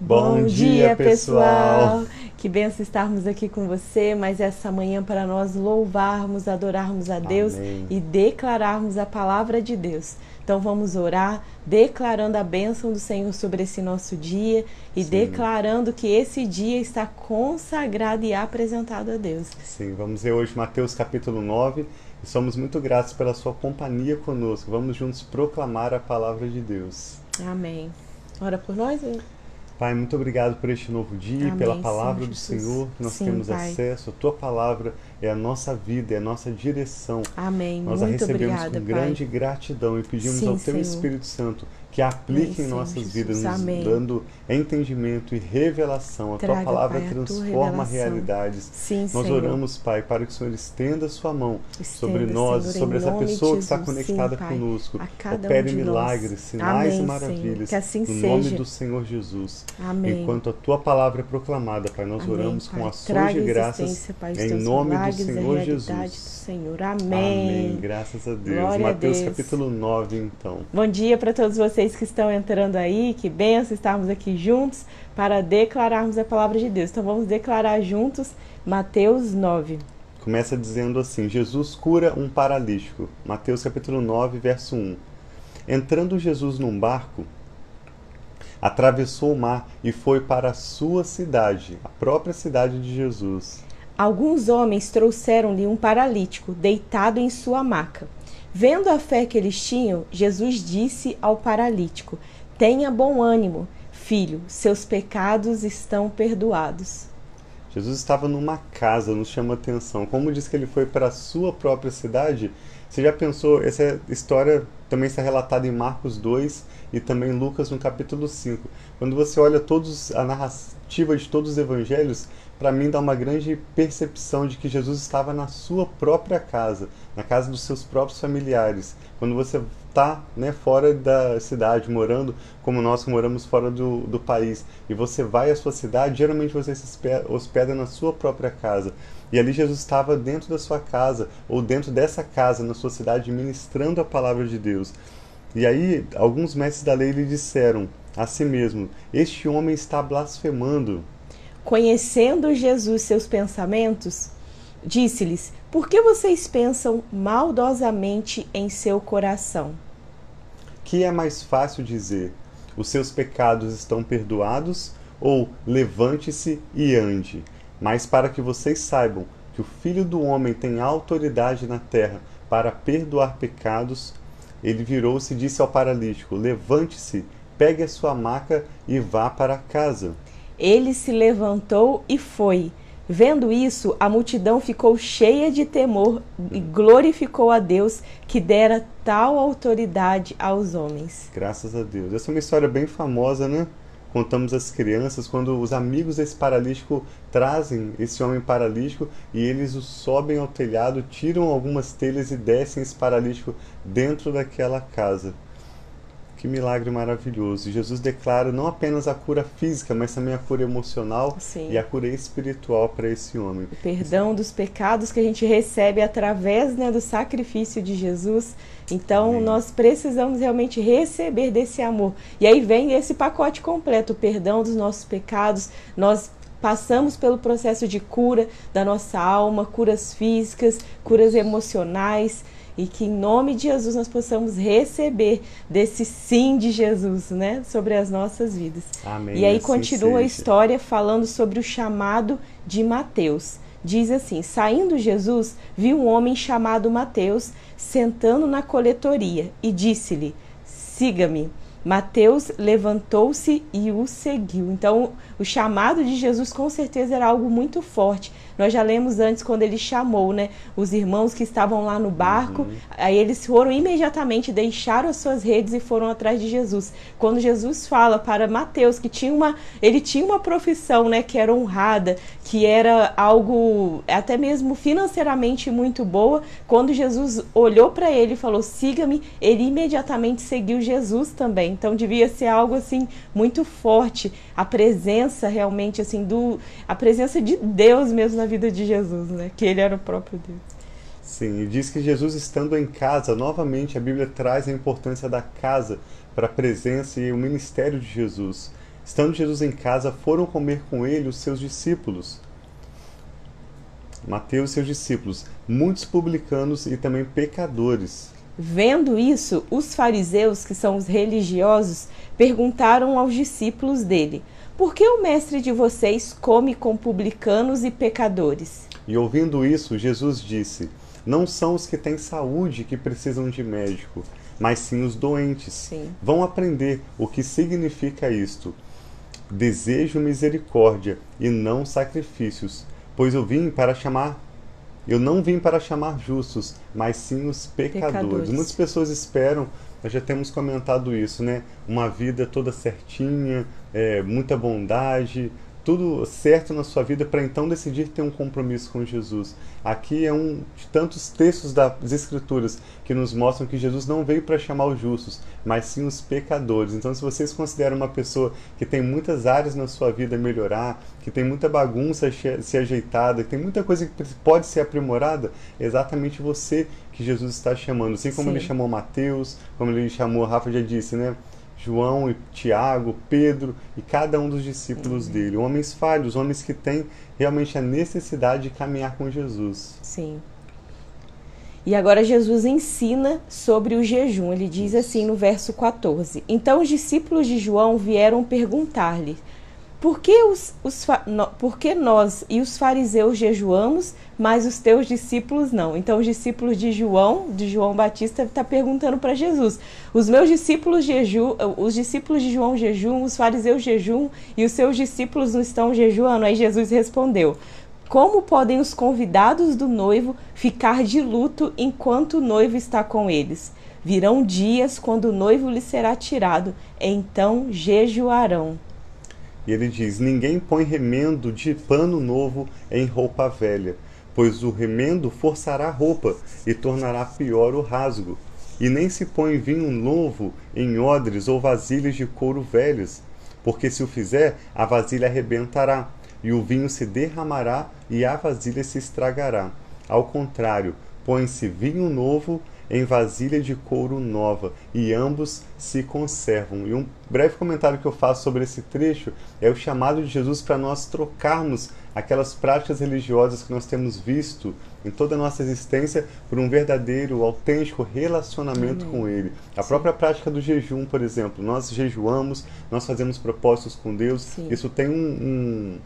Bom dia, pessoal! Que benção estarmos aqui com você, mas essa manhã para nós louvarmos, adorarmos a Deus. Amém. E declararmos a palavra de Deus. Então vamos orar, declarando a bênção do Senhor sobre esse nosso dia e Sim. declarando que esse dia está consagrado e apresentado a Deus. Sim, vamos ver hoje Mateus capítulo 9 e somos muito gratos pela sua companhia conosco. Vamos juntos proclamar a palavra de Deus. Amém. Ora por nós, hein? Pai, muito obrigado por este novo dia, Amém, pela palavra Senhor do Jesus. Senhor, nós Sim, temos Pai. Acesso, a Tua palavra é a nossa vida, é a nossa direção. Amém, nós muito a recebemos obrigada, com Pai. Grande gratidão e pedimos Sim, ao Teu Senhor. Espírito Santo que aplique Amém, em nossas Senhor vidas, Jesus. Nos Amém. Dando entendimento e revelação. A Traga, Tua palavra Pai, transforma a realidades. Sim, nós Senhor. Oramos, Pai, para que o Senhor estenda a Sua mão sobre nós, Senhor, sobre essa pessoa que está conectada Sim, conosco. Opere milagres, sinais Amém, e maravilhas. Que assim no nome seja. Do Senhor Jesus. Amém. Enquanto a Tua palavra é proclamada, Pai, nós Amém, oramos Pai. Com ações Traga de graças Pai, em nome do Senhor Jesus. Do Senhor. Amém. Amém. Graças a Deus. Glória Mateus a Deus. Capítulo 9, então. Bom dia para todos vocês que estão entrando aí. Que benção estarmos aqui juntos para declararmos a palavra de Deus. Então vamos declarar juntos Mateus 9. Começa dizendo assim: Jesus cura um paralítico. Mateus capítulo 9, verso 1. Entrando Jesus num barco, atravessou o mar e foi para a sua cidade, a própria cidade de Jesus. Alguns homens trouxeram-lhe um paralítico, deitado em sua maca. Vendo a fé que eles tinham, Jesus disse ao paralítico: Tenha bom ânimo, filho, seus pecados estão perdoados. Jesus estava numa casa, nos chama a atenção. Como diz que ele foi para a sua própria cidade, você já pensou, essa história também está relatada em Marcos 2 e também em Lucas no capítulo 5. Quando você olha a narrativa de todos os evangelhos, para mim dá uma grande percepção de que Jesus estava na sua própria casa, na casa dos seus próprios familiares. Quando você está fora da cidade, morando, como nós que moramos fora do país, e você vai à sua cidade, geralmente você se hospeda na sua própria casa. E ali Jesus estava dentro da sua casa, ou dentro dessa casa, na sua cidade, ministrando a palavra de Deus. E aí, alguns mestres da lei lhe disseram a si mesmo: Este homem está blasfemando. Conhecendo Jesus seus pensamentos, disse-lhes: Por que vocês pensam maldosamente em seu coração? Que é mais fácil dizer: Os seus pecados estão perdoados, ou levante-se e ande. Mas para que vocês saibam que o Filho do Homem tem autoridade na terra para perdoar pecados, ele virou-se e disse ao paralítico: Levante-se, pegue a sua maca e vá para casa. Ele se levantou e foi. Vendo isso, a multidão ficou cheia de temor e glorificou a Deus que dera tal autoridade aos homens. Graças a Deus. Essa é uma história bem famosa, né? Contamos às crianças quando os amigos desse paralítico trazem esse homem paralítico e eles o sobem ao telhado, tiram algumas telhas e descem esse paralítico dentro daquela casa. Que milagre maravilhoso. Jesus declara não apenas a cura física, mas também a cura emocional Sim. e a cura espiritual para esse homem. O perdão Sim. dos pecados que a gente recebe através do sacrifício de Jesus. Então, Amém. Nós precisamos realmente receber desse amor. E aí vem esse pacote completo, o perdão dos nossos pecados. Nós passamos pelo processo de cura da nossa alma, curas físicas, curas emocionais. E que em nome de Jesus nós possamos receber desse sim de Jesus, sobre as nossas vidas. Amém, e aí assim continua seja. A história falando sobre o chamado de Mateus. Diz assim: Saindo Jesus, viu um homem chamado Mateus sentando na coletoria e disse-lhe: Siga-me. Mateus levantou-se e o seguiu. Então, o chamado de Jesus com certeza era algo muito forte. Nós já lemos antes quando ele chamou, os irmãos que estavam lá no barco. Uhum. Aí eles foram imediatamente, deixaram as suas redes e foram atrás de Jesus. Quando Jesus fala para Mateus que ele tinha uma profissão, que era honrada, que era algo até mesmo financeiramente muito boa. Quando Jesus olhou para ele e falou: Siga-me, ele imediatamente seguiu Jesus também. Então devia ser algo assim muito forte, a presença realmente assim a presença de Deus mesmo na vida de Jesus, que ele era o próprio Deus. Sim, e diz que Jesus estando em casa, novamente a Bíblia traz a importância da casa para a presença e o ministério de Jesus. Estando Jesus em casa, foram comer com ele os seus discípulos, Mateus e seus discípulos, muitos publicanos e também pecadores. Vendo isso, os fariseus, que são os religiosos, perguntaram aos discípulos dele: por que o mestre de vocês come com publicanos e pecadores? E ouvindo isso, Jesus disse: não são os que têm saúde que precisam de médico, mas sim os doentes. Sim. Vão aprender o que significa isto. Desejo misericórdia e não sacrifícios, pois eu não vim para chamar justos, mas sim os pecadores. Muitas pessoas esperam, nós já temos comentado isso, né? Uma vida toda certinha, muita bondade, tudo certo na sua vida para então decidir ter um compromisso com Jesus. Aqui é um de tantos textos das Escrituras que nos mostram que Jesus não veio para chamar os justos, mas sim os pecadores. Então, se vocês consideram uma pessoa que tem muitas áreas na sua vida a melhorar, que tem muita bagunça a ser ajeitada, que tem muita coisa que pode ser aprimorada, é exatamente você que Jesus está chamando. Assim como ele chamou Mateus, como ele chamou, Rafa já disse, né? João, Tiago, Pedro e cada um dos discípulos dele. Homens falhos, homens que têm realmente a necessidade de caminhar com Jesus. Sim. E agora Jesus ensina sobre o jejum. Ele diz assim no verso 14. Então os discípulos de João vieram perguntar-lhe: por que nós e os fariseus jejuamos, mas os teus discípulos não? Então os discípulos de João Batista, está perguntando para Jesus: os meus discípulos jejuam, os discípulos de João jejuam, os fariseus jejuam e os seus discípulos não estão jejuando? Aí Jesus respondeu: como podem os convidados do noivo ficar de luto enquanto o noivo está com eles? Virão dias quando o noivo lhe será tirado, então jejuarão. E ele diz: ninguém põe remendo de pano novo em roupa velha, pois o remendo forçará a roupa e tornará pior o rasgo. E nem se põe vinho novo em odres ou vasilhas de couro velhas, porque se o fizer, a vasilha arrebentará, e o vinho se derramará e a vasilha se estragará. Ao contrário, põe-se vinho novo em vasilha de couro nova, e ambos se conservam. E um breve comentário que eu faço sobre esse trecho é o chamado de Jesus para nós trocarmos aquelas práticas religiosas que nós temos visto em toda a nossa existência por um verdadeiro, autêntico relacionamento com Ele. A própria prática do jejum, por exemplo, nós jejuamos, nós fazemos propósitos com Deus, isso tem um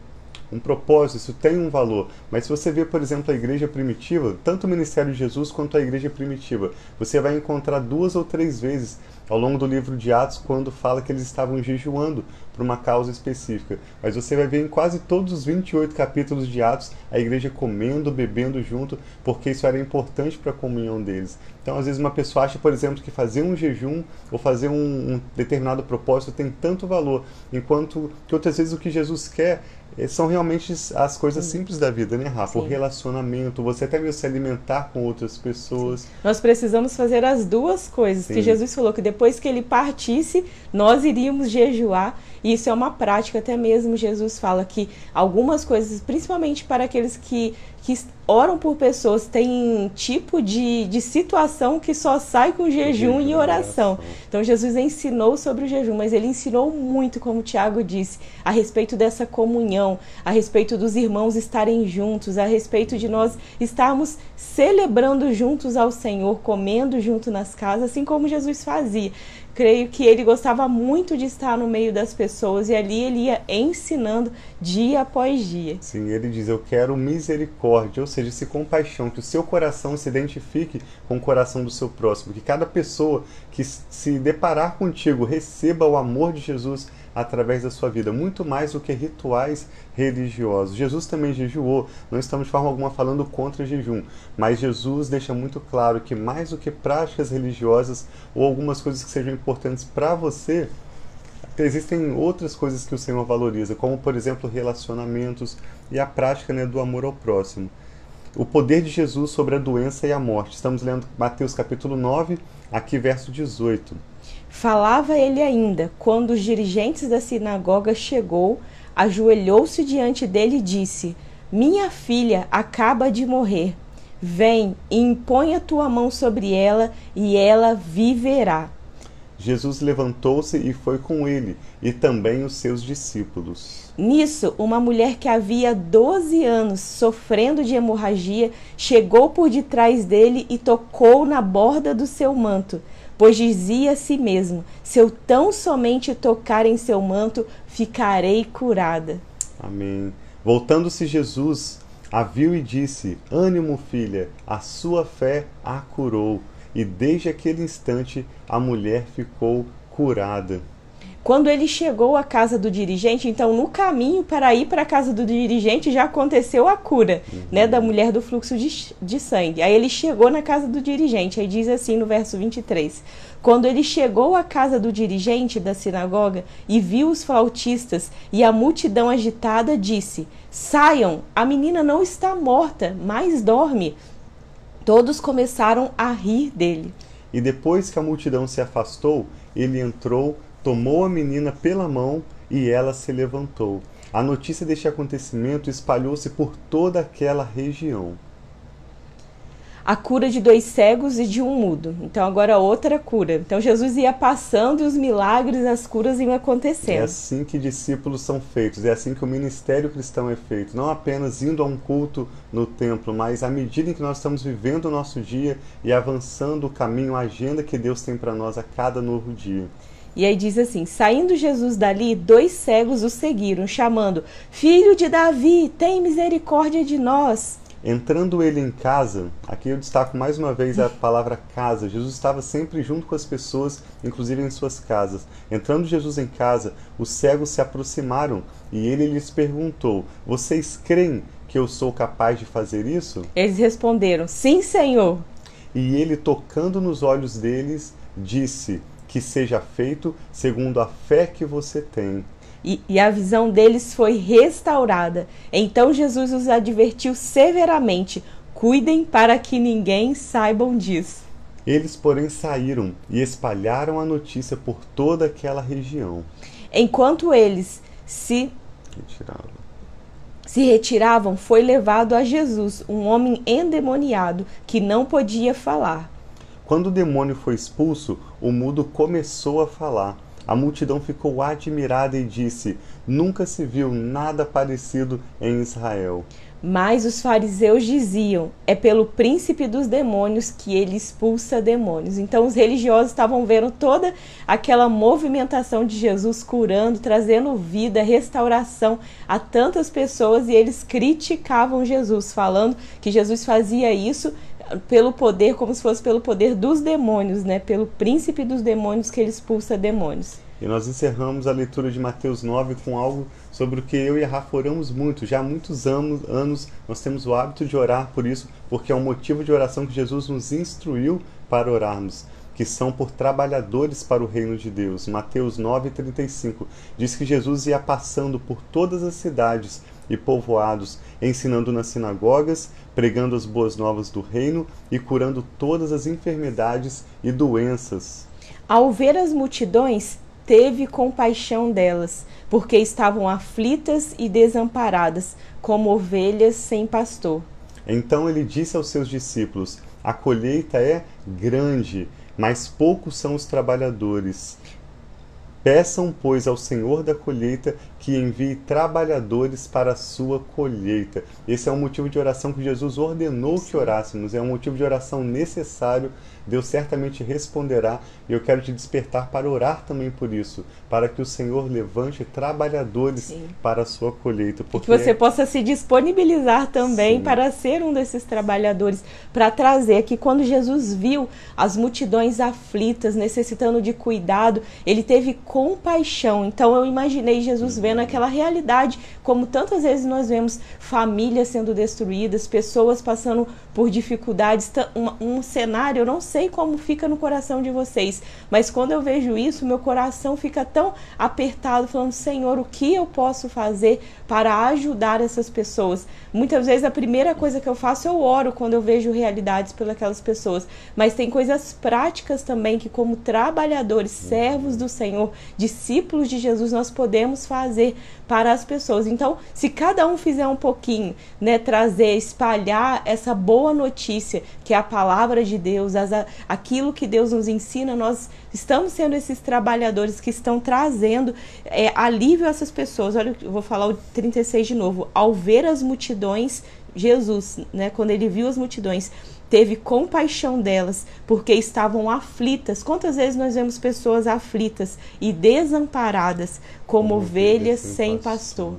propósito, isso tem um valor. Mas se você vê, por exemplo, a igreja primitiva, tanto o ministério de Jesus quanto a igreja primitiva, você vai encontrar 2 ou 3 vezes ao longo do livro de Atos quando fala que eles estavam jejuando por uma causa específica. Mas você vai ver em quase todos os 28 capítulos de Atos a igreja comendo, bebendo junto, porque isso era importante para a comunhão deles. Então, às vezes, uma pessoa acha, por exemplo, que fazer um jejum ou fazer um determinado propósito tem tanto valor, enquanto que outras vezes o que Jesus quer são realmente as coisas simples da vida, né, Rafa? O relacionamento, você até mesmo se alimentar com outras pessoas. Nós precisamos fazer as duas coisas, que Jesus falou que depois que ele partisse, nós iríamos jejuar, e isso é uma prática. Até mesmo Jesus fala que algumas coisas, principalmente para aqueles que oram por pessoas, tem tipo de situação que só sai com jejum e oração. Então Jesus ensinou sobre o jejum, mas ele ensinou muito, como o Tiago disse, a respeito dessa comunhão, a respeito dos irmãos estarem juntos, a respeito de nós estarmos celebrando juntos ao Senhor, comendo junto nas casas, assim como Jesus fazia. Creio que ele gostava muito de estar no meio das pessoas, e ali ele ia ensinando dia após dia. Sim, ele diz: eu quero misericórdia, ou seja, esse compaixão, que o seu coração se identifique com o coração do seu próximo, que cada pessoa que se deparar contigo receba o amor de Jesus através da sua vida, muito mais do que rituais religiosos. Jesus também jejuou, não estamos de forma alguma falando contra jejum, mas Jesus deixa muito claro que mais do que práticas religiosas ou algumas coisas que sejam importantes para você, existem outras coisas que o Senhor valoriza, como, por exemplo, relacionamentos e a prática, né, do amor ao próximo. O poder de Jesus sobre a doença e a morte. Estamos lendo Mateus capítulo 9, aqui verso 18. Falava ele ainda, quando os dirigentes da sinagoga chegou, ajoelhou-se diante dele e disse: minha filha acaba de morrer. Vem e impõe a tua mão sobre ela e ela viverá. Jesus levantou-se e foi com ele, e também os seus discípulos. Nisso, uma mulher que havia 12 anos, sofrendo de hemorragia, chegou por detrás dele e tocou na borda do seu manto, pois dizia a si mesma: se eu tão somente tocar em seu manto, ficarei curada. Amém. Voltando-se Jesus, a viu e disse: ânimo, filha, a sua fé a curou. E desde aquele instante a mulher ficou curada. Quando ele chegou à casa do dirigente, então no caminho para ir para a casa do dirigente já aconteceu a cura, né, da mulher do fluxo de sangue. Aí ele chegou na casa do dirigente, aí diz assim no verso 23. Quando ele chegou à casa do dirigente da sinagoga e viu os flautistas e a multidão agitada, disse: saiam, a menina não está morta, mas dorme. Todos começaram a rir dele. E depois que a multidão se afastou, ele entrou, tomou a menina pela mão e ela se levantou. A notícia deste acontecimento espalhou-se por toda aquela região. A cura de 2 cegos e de um mudo. Então agora outra cura. Então Jesus ia passando e os milagres, as curas iam acontecendo. É assim que discípulos são feitos, é assim que o ministério cristão é feito. Não apenas indo a um culto no templo, mas à medida em que nós estamos vivendo o nosso dia e avançando o caminho, a agenda que Deus tem para nós a cada novo dia. E aí diz assim: saindo Jesus dali, 2 cegos o seguiram, chamando: Filho de Davi, tem misericórdia de nós. Entrando ele em casa, aqui eu destaco mais uma vez a palavra casa. Jesus estava sempre junto com as pessoas, inclusive em suas casas. Entrando Jesus em casa, os cegos se aproximaram e ele lhes perguntou: vocês creem que eu sou capaz de fazer isso? Eles responderam: sim, Senhor. E ele, tocando nos olhos deles, disse: que seja feito segundo a fé que você tem. E a visão deles foi restaurada. Então Jesus os advertiu severamente: cuidem para que ninguém saibam disso. Eles, porém, saíram e espalharam a notícia por toda aquela região. Enquanto eles se retiravam, foi levado a Jesus um homem endemoniado que não podia falar. Quando o demônio foi expulso, o mudo começou a falar. A multidão ficou admirada e disse: nunca se viu nada parecido em Israel. Mas os fariseus diziam: é pelo príncipe dos demônios que ele expulsa demônios. Então os religiosos estavam vendo toda aquela movimentação de Jesus curando, trazendo vida, restauração a tantas pessoas, e eles criticavam Jesus, falando que Jesus fazia isso pelo poder, como se fosse pelo poder dos demônios, né? Pelo príncipe dos demônios que ele expulsa demônios. E nós encerramos a leitura de Mateus 9 com algo sobre o que eu e a Rafa oramos muito. Já há muitos anos nós temos o hábito de orar por isso, porque é um motivo de oração que Jesus nos instruiu para orarmos, que são por trabalhadores para o reino de Deus. Mateus 9:35 diz que Jesus ia passando por todas as cidades e povoados, ensinando nas sinagogas, pregando as boas novas do reino e curando todas as enfermidades e doenças. Ao ver as multidões, teve compaixão delas, porque estavam aflitas e desamparadas, como ovelhas sem pastor. Então ele disse aos seus discípulos: a colheita é grande, mas poucos são os trabalhadores. Peçam, pois, ao Senhor da colheita que envie trabalhadores para a sua colheita. Esse é um motivo de oração que Jesus ordenou que orássemos. É um motivo de oração necessário. Deus certamente responderá. E eu quero te despertar para orar também por isso, para que o Senhor levante trabalhadores, sim, para a sua colheita. Porque... e que você possa se disponibilizar também, sim, para ser um desses trabalhadores, para trazer que quando Jesus viu as multidões aflitas, necessitando de cuidado, ele teve compaixão. Então eu imaginei Jesus vendo aquela realidade, como tantas vezes nós vemos famílias sendo destruídas, pessoas passando por dificuldades, um cenário, eu não sei como fica no coração de vocês, mas quando eu vejo isso, meu coração fica tão apertado, falando: Senhor, o que eu posso fazer para ajudar essas pessoas? Muitas vezes a primeira coisa que eu faço, eu oro quando eu vejo realidades pelas aquelas pessoas, mas tem coisas práticas também que, como trabalhadores, servos do Senhor, discípulos de Jesus, nós podemos fazer para as pessoas. Então, se cada um fizer um pouquinho, né, trazer, espalhar essa boa notícia, que é a palavra de Deus, as ensina, aquilo que Deus nos ensina, nós estamos sendo esses trabalhadores que estão trazendo alívio a essas pessoas. Olha, eu vou falar o 36 de novo. Ao ver as multidões, Jesus, né, quando ele viu as multidões, teve compaixão delas, porque estavam aflitas. Quantas vezes nós vemos pessoas aflitas e desamparadas, como ovelhas sem pastor.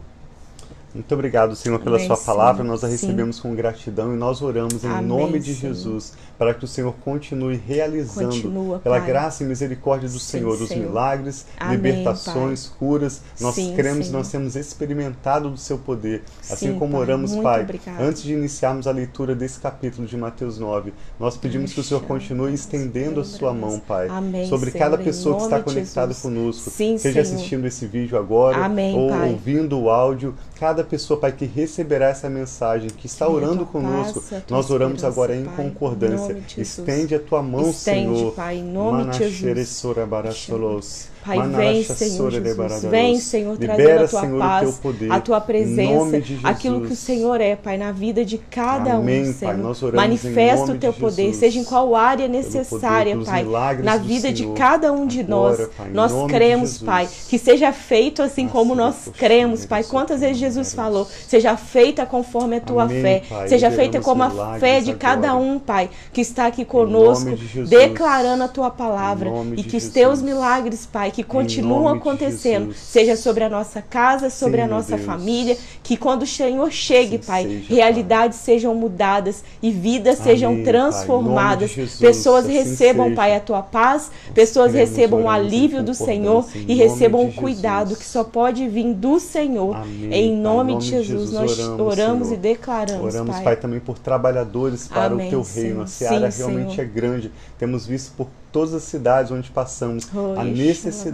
Muito obrigado, Senhor, pela sua palavra. Nós a recebemos com gratidão e nós oramos em nome de Jesus, para que o Senhor continue realizando, pela graça e misericórdia do Senhor, os milagres, libertações, curas. Nós cremos, nós temos experimentado do seu poder. Assim como oramos, Pai, antes de iniciarmos a leitura desse capítulo de Mateus 9, nós pedimos que o Senhor continue estendendo a sua mão, Pai, sobre cada pessoa que está conectada conosco, seja assistindo esse vídeo agora ou ouvindo o áudio. Cada pessoa, Pai, que receberá essa mensagem, que está orando conosco, nós oramos agora em concordância. Estende a tua mão, Senhor. Pai, em nome de Jesus. Pai, vem, Senhor Jesus, vem, Senhor, trazendo a tua paz, a tua presença, aquilo que o Senhor é, Pai, na vida de cada um, Senhor. Manifesta o teu poder, seja em qual área necessária, Pai, na vida de cada um de nós. Nós cremos, Pai, que seja feito assim como nós cremos, Pai. Quantas vezes Jesus falou, seja feita conforme a tua fé, seja feita como a fé de cada um, Pai, que está aqui conosco, declarando a tua palavra, e que os teus milagres, Pai, que continuam acontecendo, seja sobre a nossa casa, sobre a nossa família, que quando o Senhor chegue, Pai, realidades sejam mudadas e vidas sejam transformadas, pessoas recebam, Pai, a tua paz, pessoas recebam o alívio do Senhor e recebam o cuidado que só pode vir do Senhor, em nome de Jesus, nós oramos e declaramos, Pai. Pai, também por trabalhadores para o teu reino, a seara realmente é grande, temos visto por todas as cidades onde passamos, a necessidade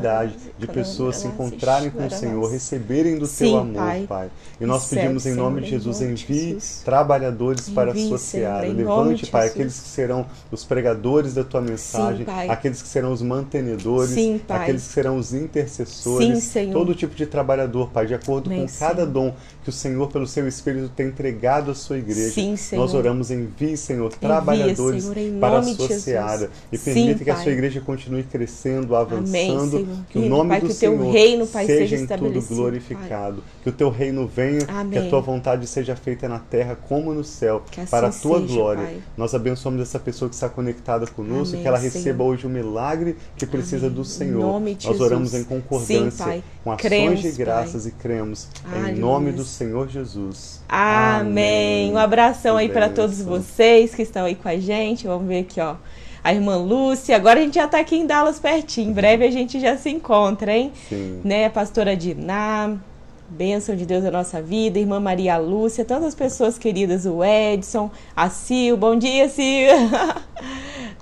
de pessoas se encontrarem com o Senhor, receberem do teu amor, Pai. E nós pedimos em nome de Jesus, envie trabalhadores para a sua seara. Levante, Pai, aqueles que serão os pregadores da tua mensagem, aqueles que serão os mantenedores, aqueles que serão os intercessores, todo tipo de trabalhador, Pai, de acordo com cada dom que o Senhor, pelo seu Espírito, tem entregado à sua igreja. Nós oramos, envie, Senhor, trabalhadores para a sua seara. E permita que a sua igreja continue crescendo, avançando, que o nome do Senhor seja em tudo glorificado, que o teu reino venha, que a tua vontade seja feita na terra como no céu, para a tua glória. Nós abençoamos essa pessoa que está conectada conosco, que ela receba hoje o milagre que precisa do Senhor. Nós oramos em concordância com ações de graças e cremos em nome do Senhor Jesus. Amém. Um abração aí para todos vocês que estão aí com a gente. Vamos ver aqui, ó. A irmã Lúcia, agora a gente já está aqui em Dallas pertinho, em breve a gente já se encontra, hein? Né? A pastora Diná, bênção de Deus na nossa vida, a irmã Maria Lúcia, tantas pessoas queridas, o Edson, a Sil, bom dia, Sil!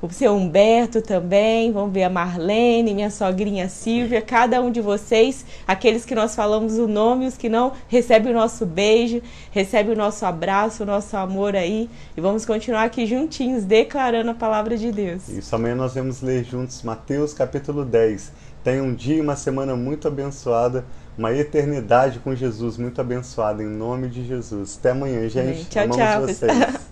O seu Humberto também, vamos ver a Marlene, minha sogrinha Silvia, cada um de vocês, aqueles que nós falamos o nome, os que não, recebe o nosso beijo, recebe o nosso abraço, o nosso amor aí, e vamos continuar aqui juntinhos, declarando a palavra de Deus. Isso, amanhã nós vamos ler juntos Mateus capítulo 10, tenha um dia e uma semana muito abençoada, uma eternidade com Jesus muito abençoada, em nome de Jesus. Até amanhã, gente. Amamos vocês.